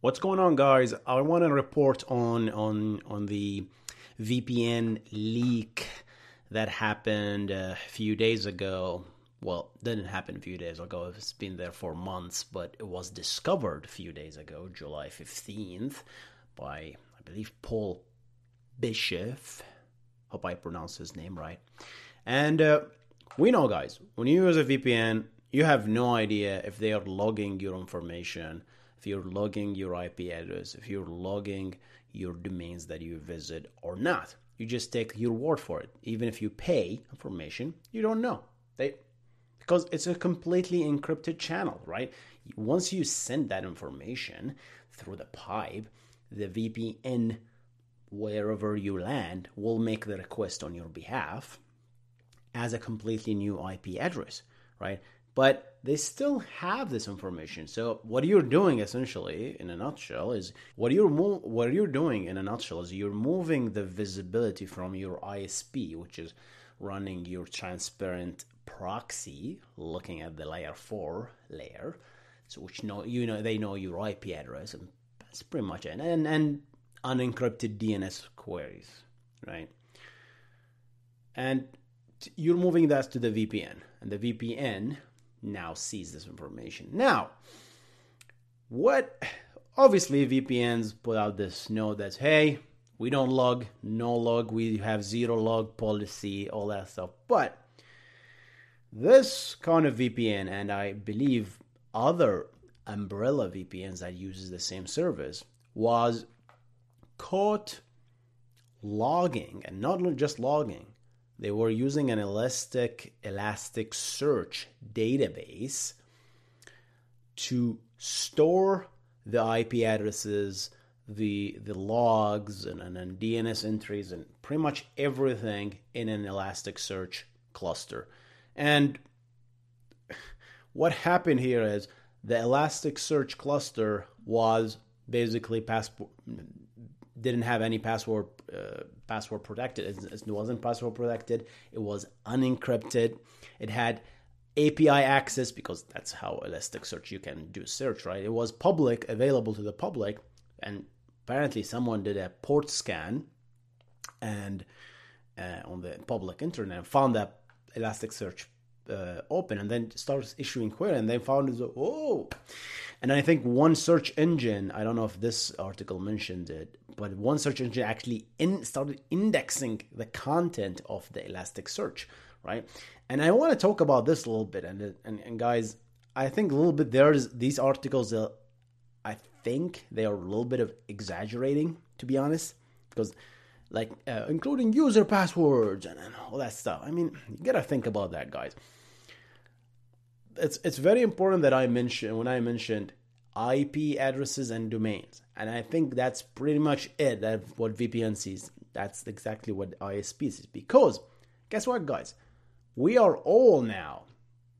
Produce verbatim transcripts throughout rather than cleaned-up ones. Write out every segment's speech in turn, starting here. What's going on, guys? I want to report on on on the V P N leak that happened a few days ago. Well, didn't happen a few days ago. It's been there for months, but it was discovered a few days ago, July fifteenth, by, I believe, Paul Bischoff. Hope I pronounced his name right. And uh, we know, guys, when you use a V P N, you have no idea if they are logging your information, if you're logging your I P address, if you're logging your domains that you visit or not. You just take your word for it. Even if you pay information, you don't know. They, because it's a completely encrypted channel, right? Once you send that information through the pipe, the V P N, wherever you land, will make the request on your behalf as a completely new I P address, right? But they still have this information. So what you're doing essentially, in a nutshell, is what you're mo- what you're doing in a nutshell is you're moving the visibility from your I S P, which is running your transparent proxy, looking at the layer four layer, so which know you know they know your I P address, and that's pretty much it. And and unencrypted D N S queries, right? And you're moving that to the V P N, and the V P N now sees this information. Now, what, obviously V P Ns put out this note that, hey, we don't log, no log, we have zero log policy, all that stuff. But this kind of V P N, and I believe other umbrella V P Ns that uses the same service, was caught logging, and not just logging. They were using an elastic Elasticsearch database to store the I P addresses, the the logs, and, and, and D N S entries, and pretty much everything in an Elasticsearch cluster. And what happened here is the Elasticsearch cluster was basically passport. Didn't have any password uh, password protected. It wasn't password protected. It was unencrypted. It had A P I access, because that's how Elasticsearch you can do search, right? It was public, available to the public, and apparently someone did a port scan and uh, on the public internet, found that Elasticsearch uh, open, and then starts issuing query, and then found it. Oh, and I think one search engine, I don't know if this article mentioned it, but one search engine actually in, started indexing the content of the Elasticsearch, right? And I want to talk about this a little bit. And, and, and guys, I think a little bit there's these articles, uh, I think they are a little bit of exaggerating, to be honest, because like uh, including user passwords and, and all that stuff. I mean, you got to think about that, guys. It's it's very important that I mention when I mentioned I P addresses and domains, and I think that's pretty much it. That's what V P N sees. That's exactly what I S P sees. Because guess what, guys? We are all now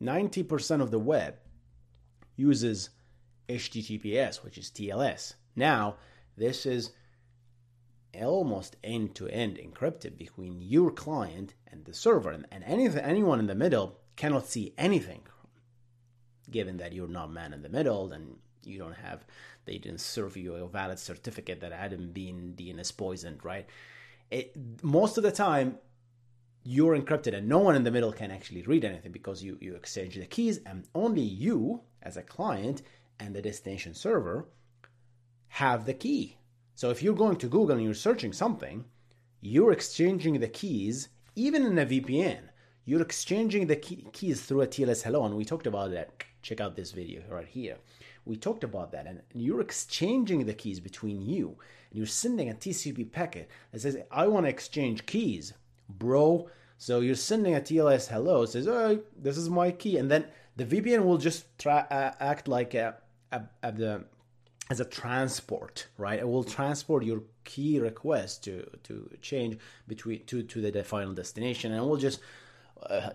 ninety percent of the web uses H T T P S, which is T L S. Now this is almost end-to-end encrypted between your client and the server, and, and anything anyone in the middle cannot see anything. Given that you're not man in the middle, then you don't have, they didn't serve you a valid certificate that hadn't been D N S poisoned, right? It, most of the time, you're encrypted and no one in the middle can actually read anything, because you, you exchange the keys, and only you as a client and the destination server have the key. So if you're going to Google and you're searching something, you're exchanging the keys, even in a V P N. You're exchanging the key, keys through a T L S hello, and we talked about that. Check out this video right here. We talked about that, and you're exchanging the keys between you, and you're sending a T C P packet that says, I want to exchange keys, bro. So you're sending a T L S hello, it says, oh, this is my key, and then the V P N will just try, uh, act like a, a, a, as a transport, right? It will transport your key request to to change between to to the final destination, and it will just uh,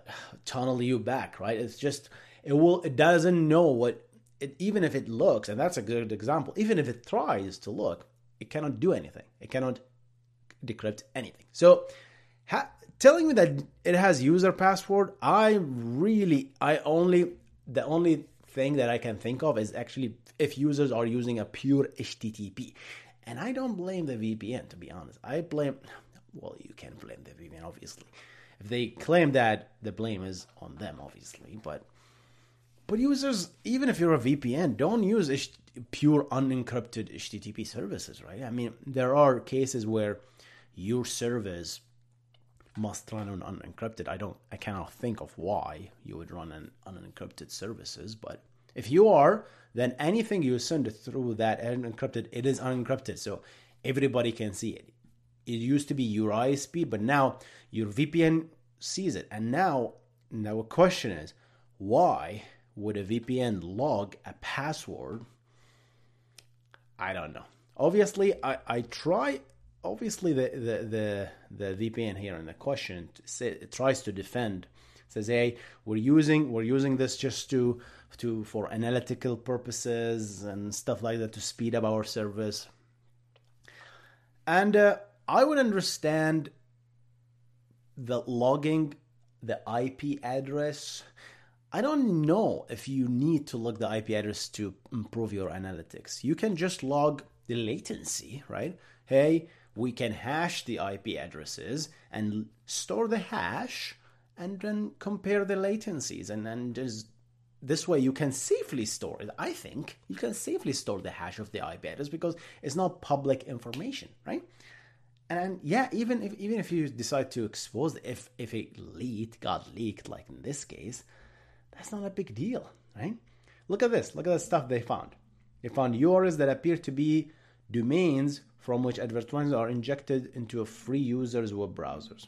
tunnel you back, right? It's just it will it doesn't know what it, even if it looks, and that's a good example. Even if it tries to look, it cannot do anything. It cannot decrypt anything. So ha- telling me that it has user password, I really I only the only. thing that I can think of is actually if users are using a pure H T T P. And I don't blame the V P N, to be honest. I blame, well, you can blame the V P N, obviously. If they claim that, the blame is on them, obviously. But but users, even if you're a V P N, don't use H- pure unencrypted H T T P services, right? I mean, there are cases where your service must run on unencrypted. I don't, I cannot think of why you would run an unencrypted services, but if you are, then anything you send through that unencrypted, it is unencrypted. So everybody can see it. It used to be your I S P, but now your V P N sees it. And now, now a question is, why would a V P N log a password? I don't know. Obviously, I, I try Obviously, the, the the the V P N here in the question say, tries to defend, says, "Hey, we're using we're using this just to to for analytical purposes and stuff like that to speed up our service." And uh, I would understand the logging the I P address. I don't know if you need to log the I P address to improve your analytics. You can just log the latency, right? Hey, we can hash the I P addresses and store the hash and then compare the latencies. And then just this way you can safely store it. I think you can safely store the hash of the I P address because it's not public information, right? And yeah, even if even if you decide to expose, if, if it leaked, got leaked, like in this case, that's not a big deal, right? Look at this. Look at the stuff they found. They found U R Ls that appear to be domains from which advertisements are injected into a free user's web browsers.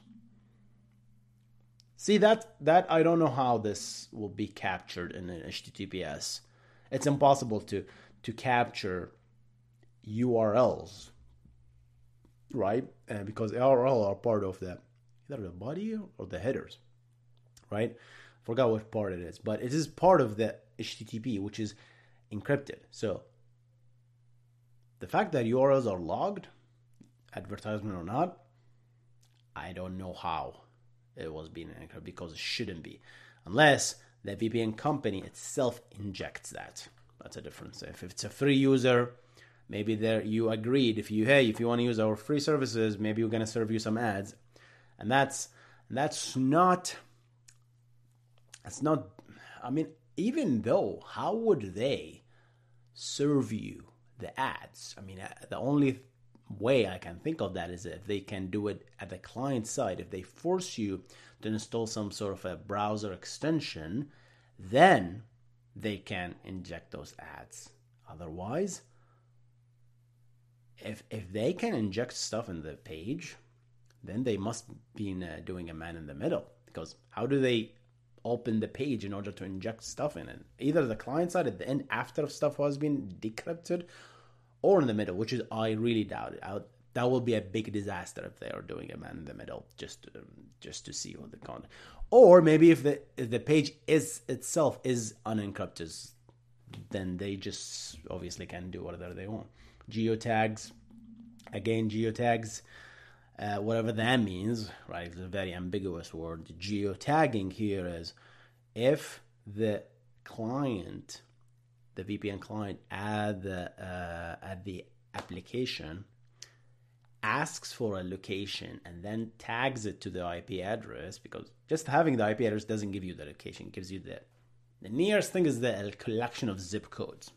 See, that that I don't know how this will be captured in an H T T P S. It's impossible to, to capture U R Ls, right? Uh, because U R Ls are part of the, either the body or the headers, right? Forgot what part it is, but it is part of the H T T P, which is encrypted. So the fact that U R Ls are logged, advertisement or not, I don't know how it was being encrypted because it shouldn't be. Unless the V P N company itself injects that. That's a difference. If it's a free user, maybe there you agreed if you, hey, if you want to use our free services, maybe we're going to serve you some ads. And that's that's not, that's not, I mean, even though, how would they serve you the ads? I mean, the only way I can think of that is if they can do it at the client side. If they force you to install some sort of a browser extension, then they can inject those ads. Otherwise, if if they can inject stuff in the page, then they must be uh, doing a man in the middle, because how do they open the page in order to inject stuff in it? Either the client side at the end after stuff has been decrypted, or in the middle, which is I really doubt it. I would, that will be a big disaster if they are doing a man in the middle just to, just to see what the content. Or maybe if the if the page is itself is unencrypted, then they just obviously can do whatever they want. Geotags, again, geotags. Uh, whatever that means, right? It's a very ambiguous word. Geotagging here is if the client, the V P N client at the uh, at the application asks for a location and then tags it to the I P address, because just having the I P address doesn't give you the location, it gives you the the nearest thing is the collection of zip codes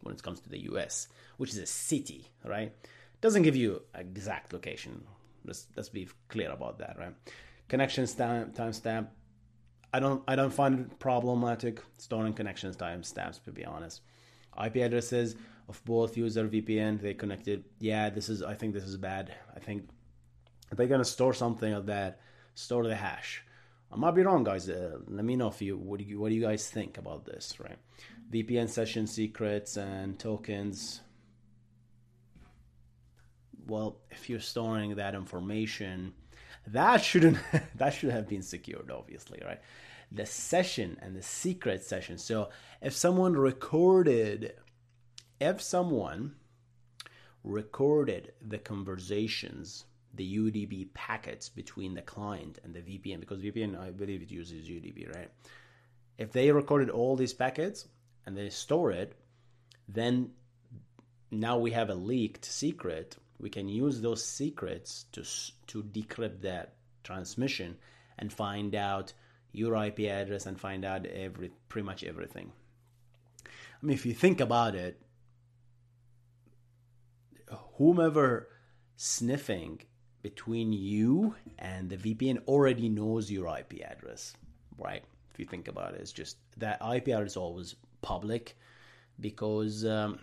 when it comes to the U S, which is a city, right? Doesn't give you exact location. Let's, let's be clear about that, right? Connection stamp, timestamp. I don't I don't find it problematic storing connections timestamps, to be honest. I P addresses of both user V P N they connected. Yeah, this is I think this is bad. I think they're gonna store something of that. Store the hash. I might be wrong, guys. Uh, let me know if you what do you what do you guys think about this, right? V P N session secrets and tokens. well, if you're storing that information, that shouldn't that should have been secured, obviously, right? The session and the secret session. So if someone recorded, if someone recorded the conversations, the U D P packets between the client and the V P N, because V P N, I believe it uses U D P, right? If they recorded all these packets and they store it, then now we have a leaked secret. We can use those secrets to to decrypt that transmission and find out your I P address and find out every pretty much everything. I mean, if you think about it, whomever sniffing between you and the V P N already knows your I P address, right? If you think about it, it's just that I P address is always public because um,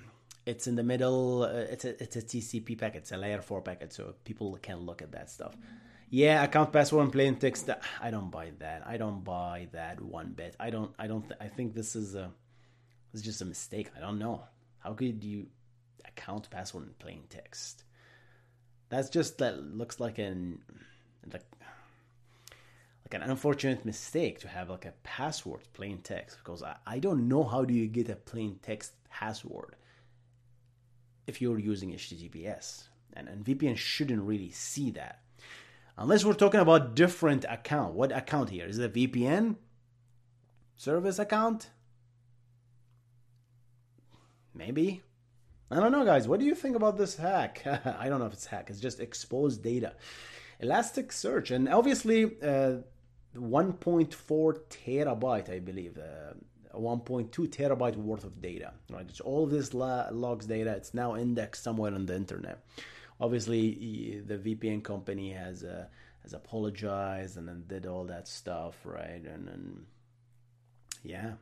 it's in the middle. Uh, it's a it's a T C P packet, it's a layer four packet, so people can look at that stuff. Yeah, account password and plain text. I don't buy that. I don't buy that one bit. I don't. I don't. Th- I think this is a. It's just a mistake. I don't know. How could you account password and plain text? That's just that looks like an like like an unfortunate mistake to have like a password plain text, because I, I don't know how do you get a plain text password if you're using H T T P S, and, and V P N shouldn't really see that. Unless we're talking about different account. What account here? Is it a V P N? Service account? Maybe. I don't know, guys. What do you think about this hack? I don't know if it's hack. It's just exposed data. Elasticsearch. And obviously, uh, one point four terabyte, I believe. Uh, one point two terabyte worth of data. Right? It's all this logs data. It's now indexed somewhere on the internet. Obviously, the V P N company has uh, has apologized and then did all that stuff, right? And then, yeah,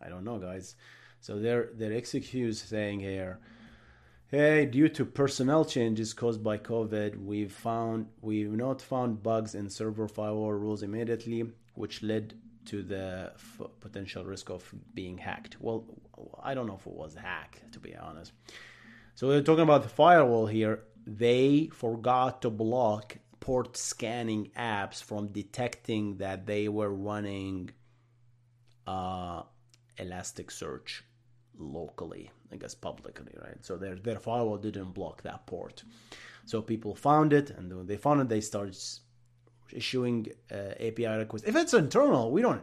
I don't know, guys. So their their excuse saying here, hey, due to personnel changes caused by COVID, we've found we've not found bugs in server firewall rules immediately, which led to the f- potential risk of being hacked. Well, I don't know if it was a hack, to be honest. So we're talking about the firewall here. They forgot to block port scanning apps from detecting that they were running uh, Elasticsearch locally, I guess publicly, right? So their their firewall didn't block that port. So people found it, and when they found it, they started issuing uh, A P I requests. If it's internal, we don't.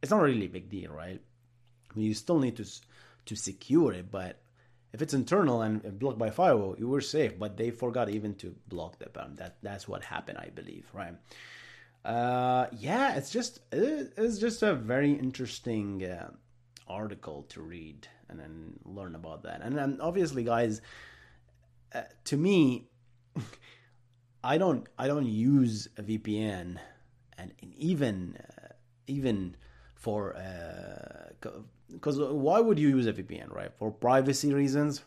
It's not really a big deal, right? I mean, you still need to to secure it, but if it's internal and blocked by firewall, you were safe, but they forgot even to block the button. That that's what happened, I believe, right? Uh, yeah, it's just it's just a very interesting uh, article to read and then learn about that. And, and obviously, guys, uh, to me, I don't I don't use a V P N, and even uh, even for. Uh, co- Because why would you use a V P N, right? For privacy reasons.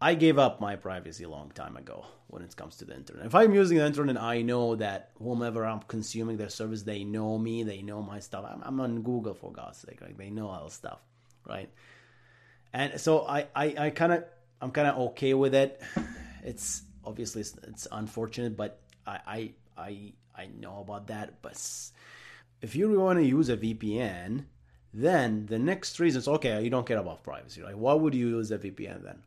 I gave up my privacy a long time ago when it comes to the internet. If I'm using the internet, I know that whomever I'm consuming their service, they know me, they know my stuff. I'm, I'm on Google, for God's sake. Like, they know all stuff, right? And so I, I, I kind of, I'm kind of okay with it. It's obviously it's, it's unfortunate, but I, I, I, I know about that. But if you want to use a V P N, then the next reason is, okay, you don't care about privacy, right? Why would you use a V P N then?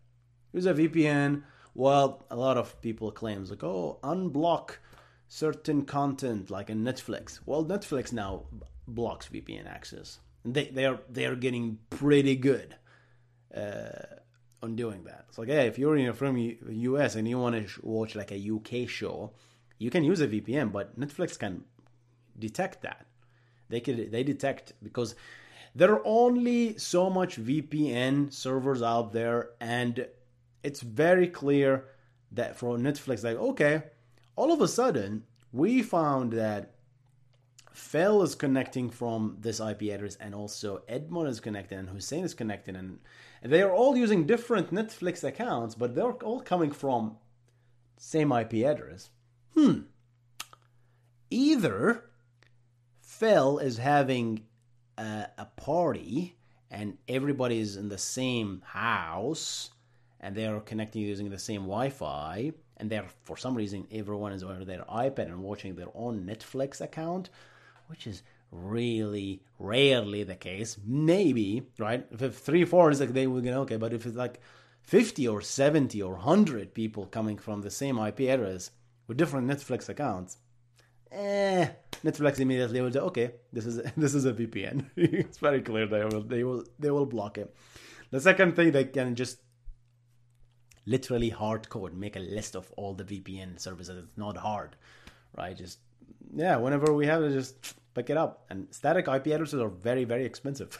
Use a V P N, well, a lot of people claim, like, oh, unblock certain content, like in Netflix. Well, Netflix now blocks V P N access. They, they, are, they are getting pretty good uh, on doing that. It's like, hey, if you're in from the U S and you want to sh- watch like a U K show, you can use a V P N, but Netflix can detect that. They could, they detect because... there are only so much V P N servers out there, and it's very clear that for Netflix, like, okay, all of a sudden, we found that Phil is connecting from this I P address, and also Edmund is connected, and Hussein is connected, and they are all using different Netflix accounts, but they're all coming from same I P address. Hmm. Either Phil is having a party and everybody is in the same house and they are connecting using the same Wi-Fi and they're, for some reason, everyone is on their iPad and watching their own Netflix account, which is really rarely the case. Maybe, right? If three, four is like, they will get okay, but if it's like fifty or seventy or one hundred people coming from the same I P address with different Netflix accounts, eh, Netflix immediately will say, okay, this is this is a V P N. It's very clear they will they will they will block it. The second thing, they can just literally hard code, make a list of all the V P N services. It's not hard, right? Just yeah, whenever we have it, just pick it up. And static I P addresses are very, very expensive,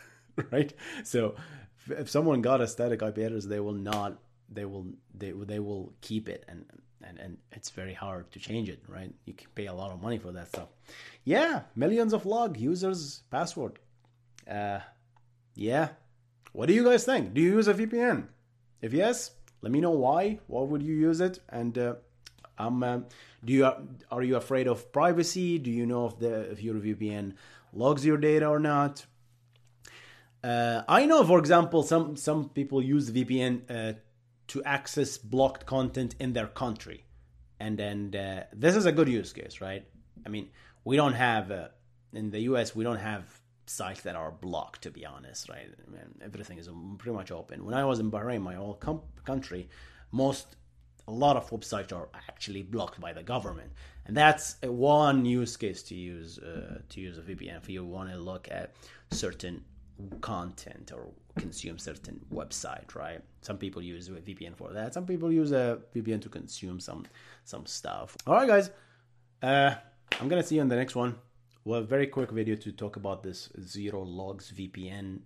right? So if someone got a static I P address, they will not, they will, they they will keep it, and and and it's very hard to change it, right? You can pay a lot of money for that stuff. Yeah, millions of log users password. Uh, yeah, what do you guys think? Do you use a V P N? If yes, let me know why. Why would you use it? And uh, Um, um, do you are you afraid of privacy? Do you know if the if your V P N logs your data or not? Uh, I know, for example, some some people use V P N uh, to access blocked content in their country, and and uh, this is a good use case, right? I mean, we don't have uh, in the U S we don't have sites that are blocked, to be honest, right? I mean, everything is pretty much open. When I was in Bahrain, my old comp- country, most A lot of websites are actually blocked by the government, and that's one use case to use uh, to use a V P N if you want to look at certain content or consume certain website, right? Some people use a V P N for that. Some people use a V P N to consume some some stuff. All right, guys, uh, I'm gonna see you in the next one. Well, very quick video to talk about this zero logs V P N.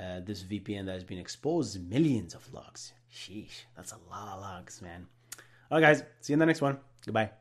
Uh, this V P N that has been exposed millions of logs. Sheesh, that's a lot of logs, man. All right, guys, see you in the next one. Goodbye.